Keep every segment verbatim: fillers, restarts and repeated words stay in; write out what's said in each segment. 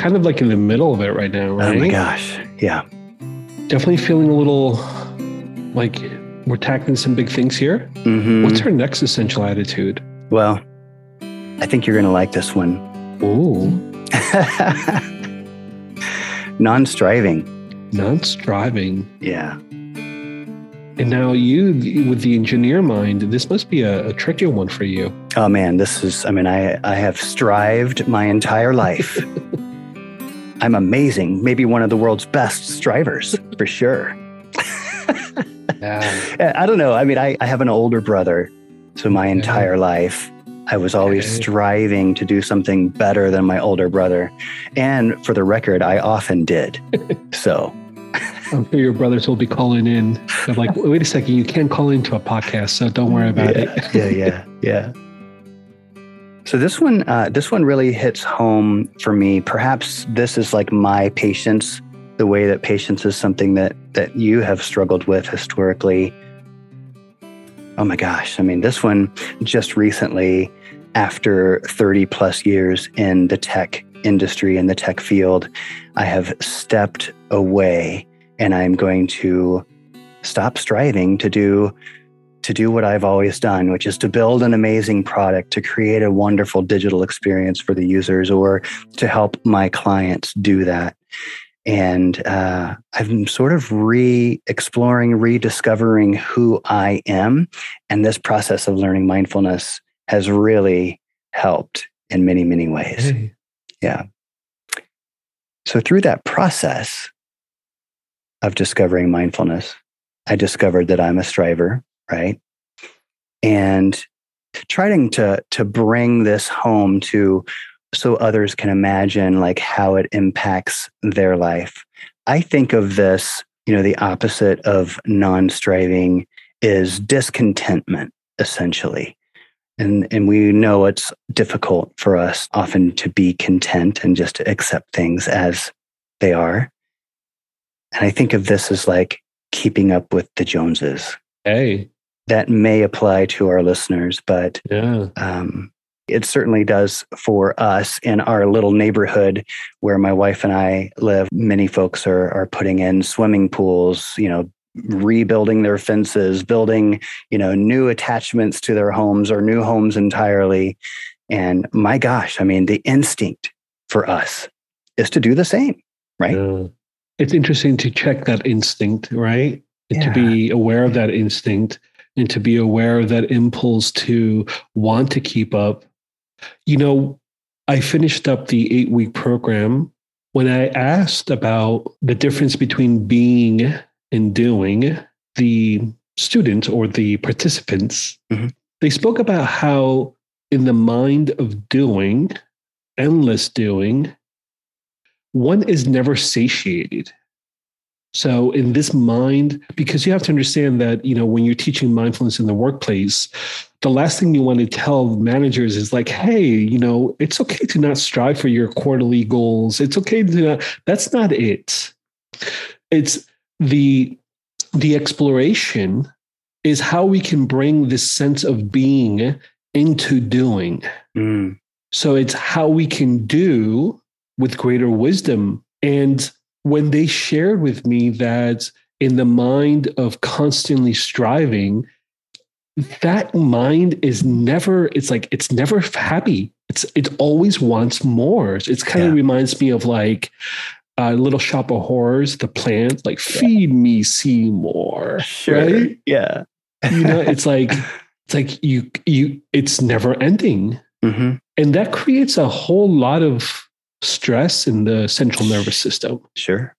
kind of like in the middle of it right now, right? Oh my gosh. Yeah. Definitely feeling a little like we're tackling some big things here. Mm-hmm. What's our next essential attitude? Well, I think you're going to like this one. Ooh. Non-striving. Non-striving. Yeah. And now you, with the engineer mind, this must be a, a tricky one for you. Oh, man, this is, I mean, I, I have strived my entire life. I'm amazing. Maybe one of the world's best strivers, for sure. Yeah. I don't know. I mean, I, I have an older brother. So my okay. entire life, I was always okay. striving to do something better than my older brother. And for the record, I often did. So... I'm sure your brothers will be calling in. They're like, wait a second, you can't call into a podcast, so don't worry about yeah, it. yeah, yeah, yeah. So this one, uh, this one really hits home for me. Perhaps this is like my patience, the way that patience is something that that you have struggled with historically. Oh my gosh. I mean, this one just recently, after thirty plus years in the tech industry, in the tech field, I have stepped away. And I'm going to stop striving to do to do what I've always done, which is to build an amazing product, to create a wonderful digital experience for the users, or to help my clients do that. And uh, I'm sort of re-exploring, rediscovering who I am. And this process of learning mindfulness has really helped in many, many ways. Hey. Yeah. So through that process of discovering mindfulness, I discovered that I'm a striver, right? And trying to to bring this home to so others can imagine like how it impacts their life. I think of this, you know, the opposite of non-striving is discontentment, essentially. And and we know it's difficult for us often to be content and just to accept things as they are. And I think of this as like keeping up with the Joneses. Hey. That may apply to our listeners, but yeah. um, it certainly does for us in our little neighborhood where my wife and I live. Many folks are are putting in swimming pools, you know, rebuilding their fences, building, you know, new attachments to their homes or new homes entirely. And my gosh, I mean, the instinct for us is to do the same, right? Yeah. It's interesting to check that instinct, right? Yeah. To be aware of that instinct and to be aware of that impulse to want to keep up. You know, I finished up the eight-week program when I asked about the difference between being and doing. The students or the participants, mm-hmm. they spoke about how in the mind of doing, endless doing, one is never satiated. So in this mind, because you have to understand that, you know, when you're teaching mindfulness in the workplace, the last thing you want to tell managers is like, hey, you know, it's okay to not strive for your quarterly goals. It's okay to not, that's not it. It's the, the exploration is how we can bring this sense of being into doing. Mm. So it's how we can do with greater wisdom. And when they shared with me that in the mind of constantly striving, that mind is never, it's like, it's never happy. It's, it always wants more. It's kind yeah. of reminds me of like uh, Little Shop of Horrors, the plant, like feed yeah. me Seymour. Sure. Right? Yeah. You know, it's like, it's like you, you, it's never ending. Mm-hmm. And that creates a whole lot of stress in the central nervous system. Sure.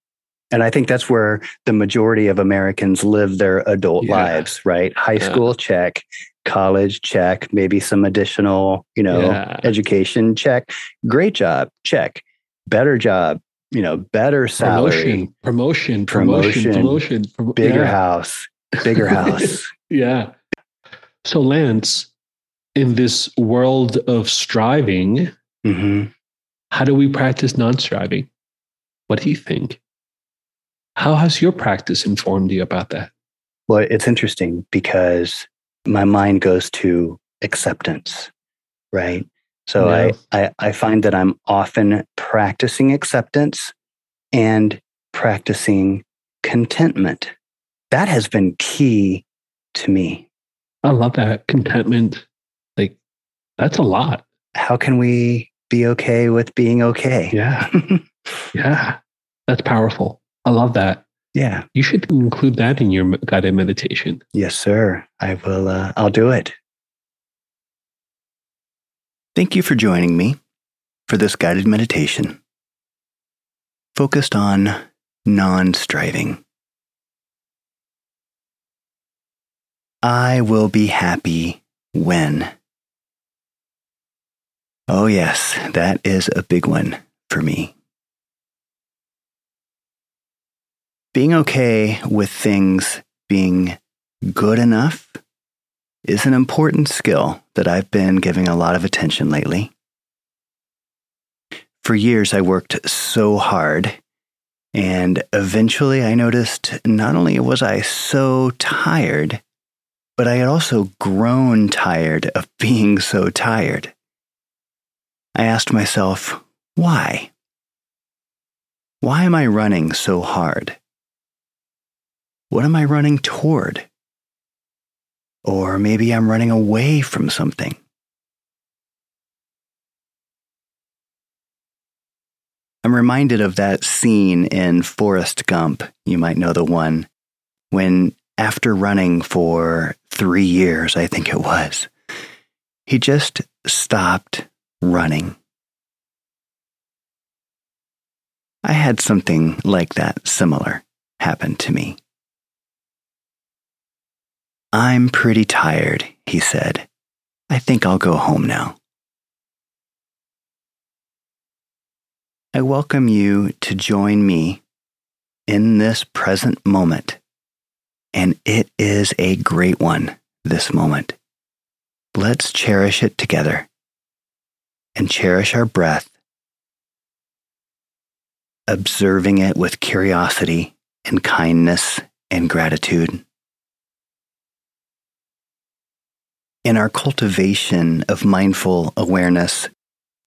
And I think that's where the majority of Americans live their adult yeah. lives, right? High yeah. school, check. College, check. Maybe some additional, you know, yeah. education, check. Great job, check. Better job, you know, better salary. Promotion, promotion, promotion, promotion. promotion. Bigger yeah. house, bigger house. Yeah. So Lance, in this world of striving, mm-hmm. how do we practice non-striving? What do you think? How has your practice informed you about that? Well, it's interesting because my mind goes to acceptance, right? So yeah. I, I, I find that I'm often practicing acceptance and practicing contentment. That has been key to me. I love that. Contentment. Like, that's a lot. How can we be okay with being okay? Yeah. Yeah. That's powerful. I love that. Yeah. You should include that in your guided meditation. Yes, sir. I will. Uh, I'll do it. Thank you for joining me for this guided meditation focused on non-striving. I will be happy when. Oh yes, that is a big one for me. Being okay with things being good enough is an important skill that I've been giving a lot of attention lately. For years, I worked so hard, and eventually I noticed not only was I so tired, but I had also grown tired of being so tired. I asked myself, why? Why am I running so hard? What am I running toward? Or maybe I'm running away from something. I'm reminded of that scene in Forrest Gump, you might know the one, when after running for three years, I think it was, he just stopped running. I had something like that similar happen to me. I'm pretty tired, he said. I think I'll go home now. I welcome you to join me in this present moment, and it is a great one, this moment. Let's cherish it together and cherish our breath, observing it with curiosity and kindness and gratitude. In our cultivation of mindful awareness,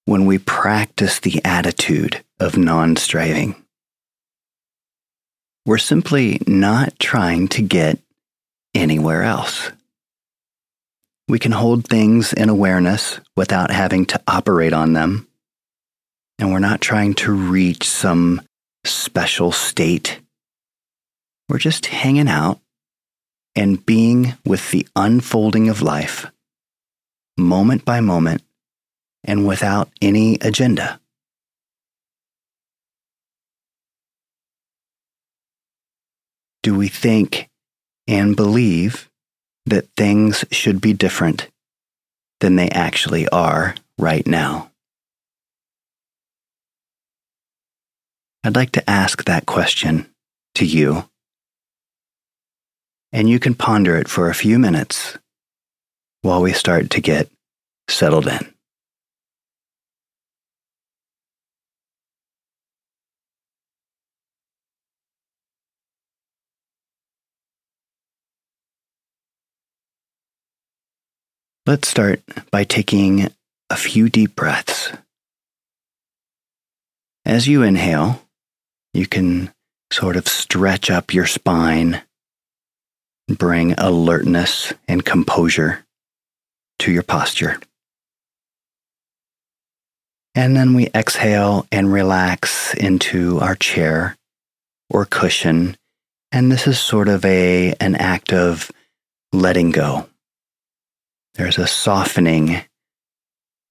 when we practice the attitude of non-striving, we're simply not trying to get anywhere else. We can hold things in awareness without having to operate on them, and we're not trying to reach some special state. We're just hanging out and being with the unfolding of life, moment by moment, and without any agenda. Do we think and believe that things should be different than they actually are right now? I'd like to ask that question to you. And you can ponder it for a few minutes while we start to get settled in. Let's start by taking a few deep breaths. As you inhale, you can sort of stretch up your spine. Bring alertness and composure to your posture. And then we exhale and relax into our chair or cushion. And this is sort of a, an act of letting go. There's a softening,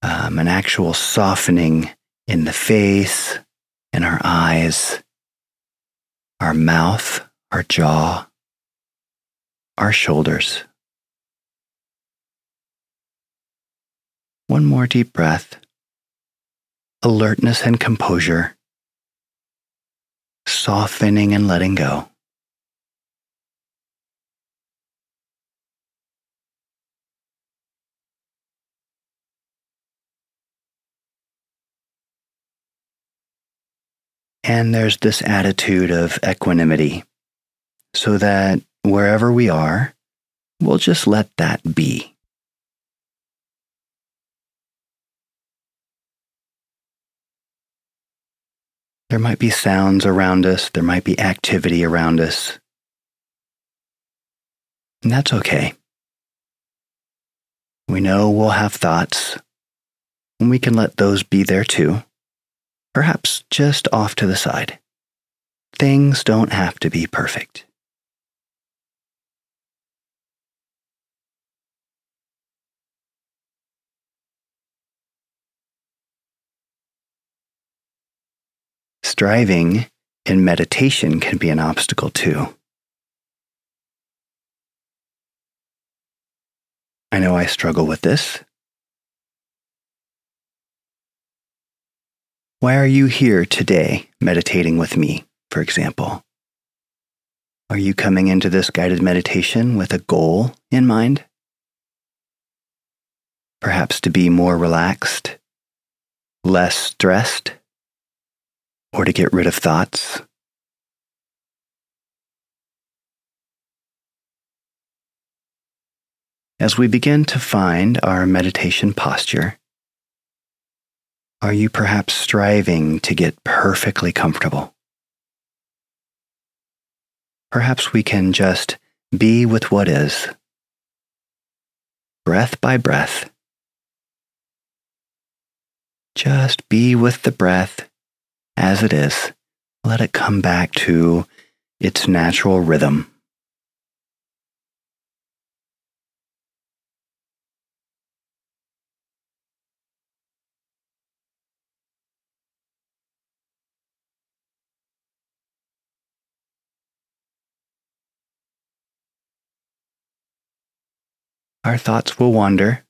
um, an actual softening in the face, in our eyes, our mouth, our jaw, our shoulders. One more deep breath. Alertness and composure. Softening and letting go. And there's this attitude of equanimity, so that wherever we are, we'll just let that be. There might be sounds around us. There might be activity around us. And that's okay. We know we'll have thoughts, and we can let those be there too, perhaps just off to the side. Things don't have to be perfect. Striving in meditation can be an obstacle too. I know I struggle with this. Why are you here today meditating with me, for example? Are you coming into this guided meditation with a goal in mind? Perhaps to be more relaxed, less stressed, or to get rid of thoughts? As we begin to find our meditation posture, are you perhaps striving to get perfectly comfortable? Perhaps we can just be with what is, breath by breath. Just be with the breath as it is. Let it come back to its natural rhythm. Our thoughts will wander.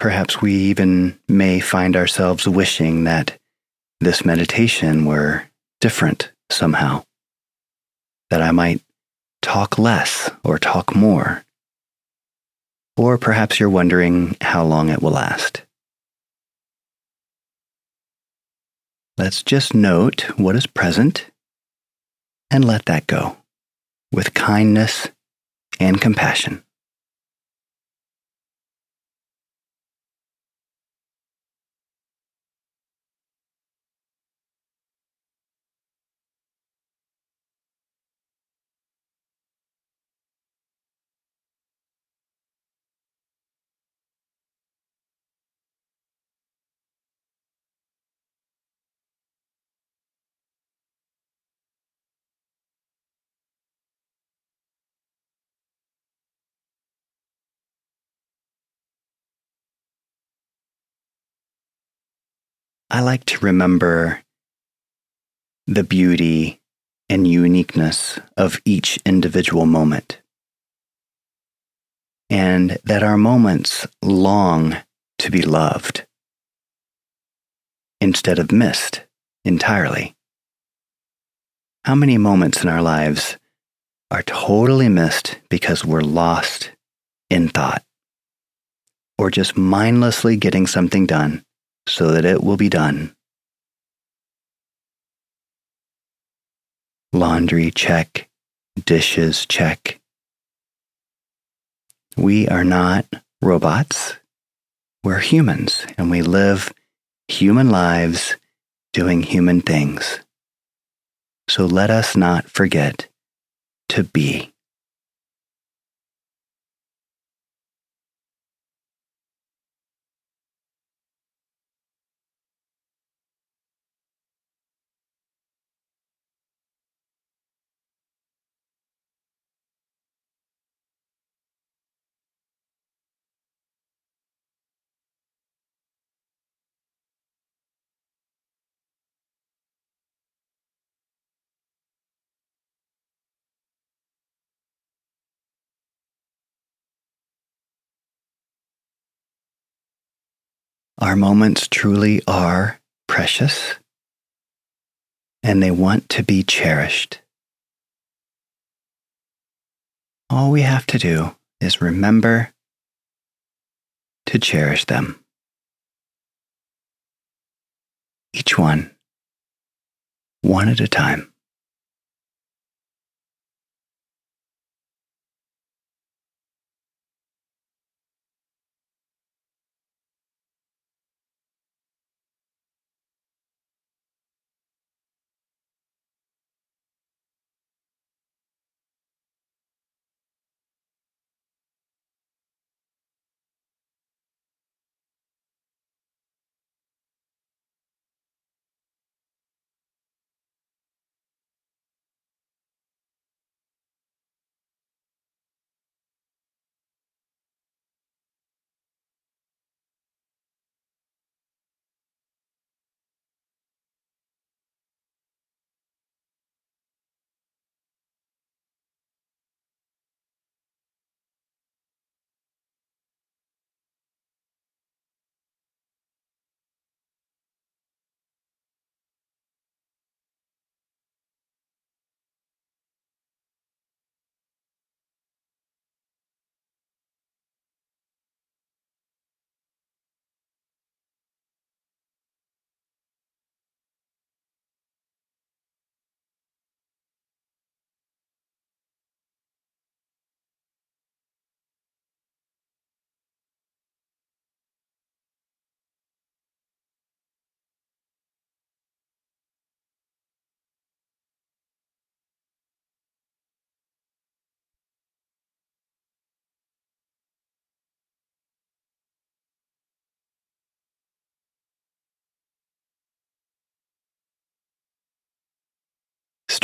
Perhaps we even may find ourselves wishing that this meditation were different somehow, that I might talk less or talk more. Or perhaps you're wondering how long it will last. Let's just note what is present and let that go with kindness and compassion. I like to remember the beauty and uniqueness of each individual moment, and that our moments long to be loved instead of missed entirely. How many moments in our lives are totally missed because we're lost in thought, or just mindlessly getting something done so that it will be done? Laundry check, dishes check. We are not robots. We're humans, and we live human lives doing human things. So let us not forget to be. Our moments truly are precious, and they want to be cherished. All we have to do is remember to cherish them, each one, one at a time.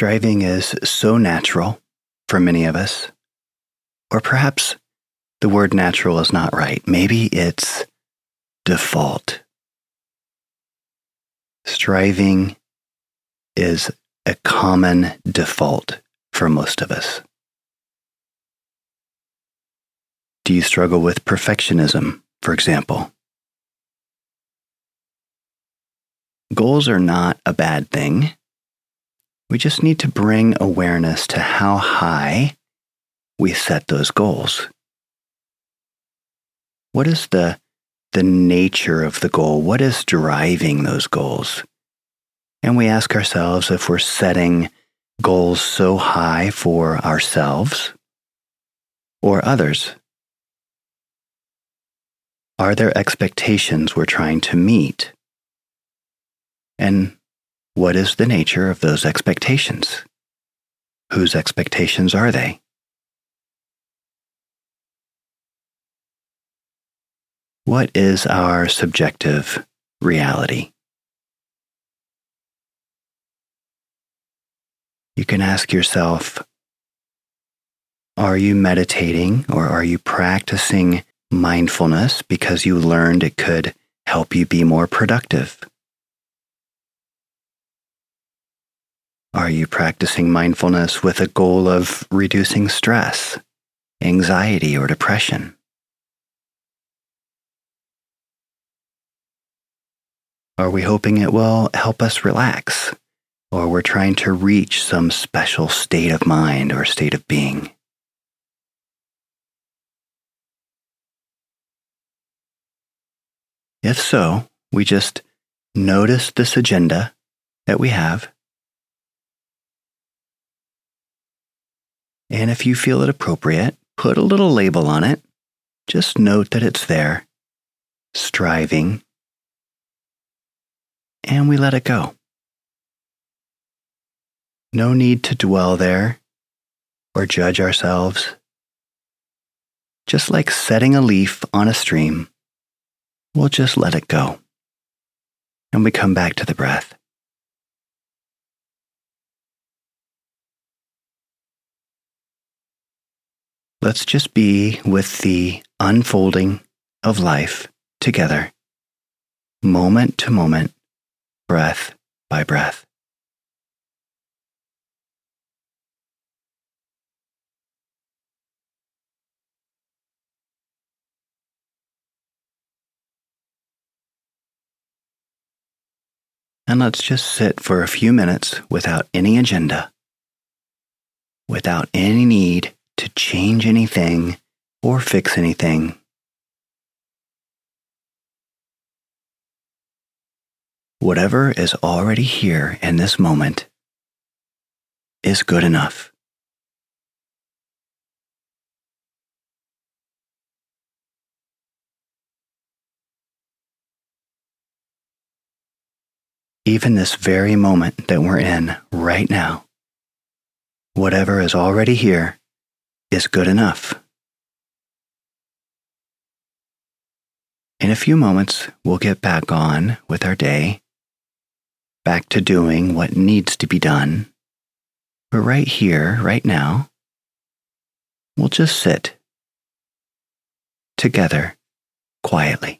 Striving is so natural for many of us. Or perhaps the word natural is not right. Maybe it's default. Striving is a common default for most of us. Do you struggle with perfectionism, for example? Goals are not a bad thing. We just need to bring awareness to how high we set those goals. What is the, the nature of the goal? What is driving those goals? And we ask ourselves if we're setting goals so high for ourselves or others. Are there expectations we're trying to meet? And what is the nature of those expectations? Whose expectations are they? What is our subjective reality? You can ask yourself, are you meditating or are you practicing mindfulness because you learned it could help you be more productive? Are you practicing mindfulness with a goal of reducing stress, anxiety, or depression? Are we hoping it will help us relax, or we're trying to reach some special state of mind or state of being? If so, we just notice this agenda that we have. And if you feel it appropriate, put a little label on it. Just note that it's there, striving, and we let it go. No need to dwell there or judge ourselves. Just like setting a leaf on a stream, we'll just let it go. And we come back to the breath. Let's just be with the unfolding of life together, moment to moment, breath by breath. And let's just sit for a few minutes without any agenda, without any need to change anything or fix anything. Whatever is already here in this moment is good enough. Even this very moment that we're in right now, whatever is already here is good enough. In a few moments, we'll get back on with our day, back to doing what needs to be done. But right here, right now, we'll just sit together quietly.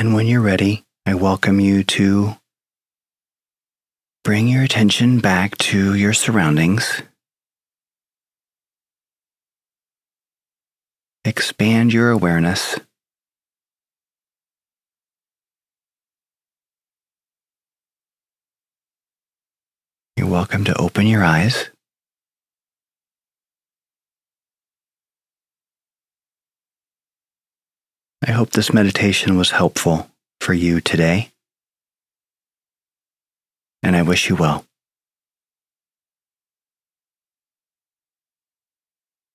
And when you're ready, I welcome you to bring your attention back to your surroundings. Expand your awareness. You're welcome to open your eyes. I hope this meditation was helpful for you today, and I wish you well.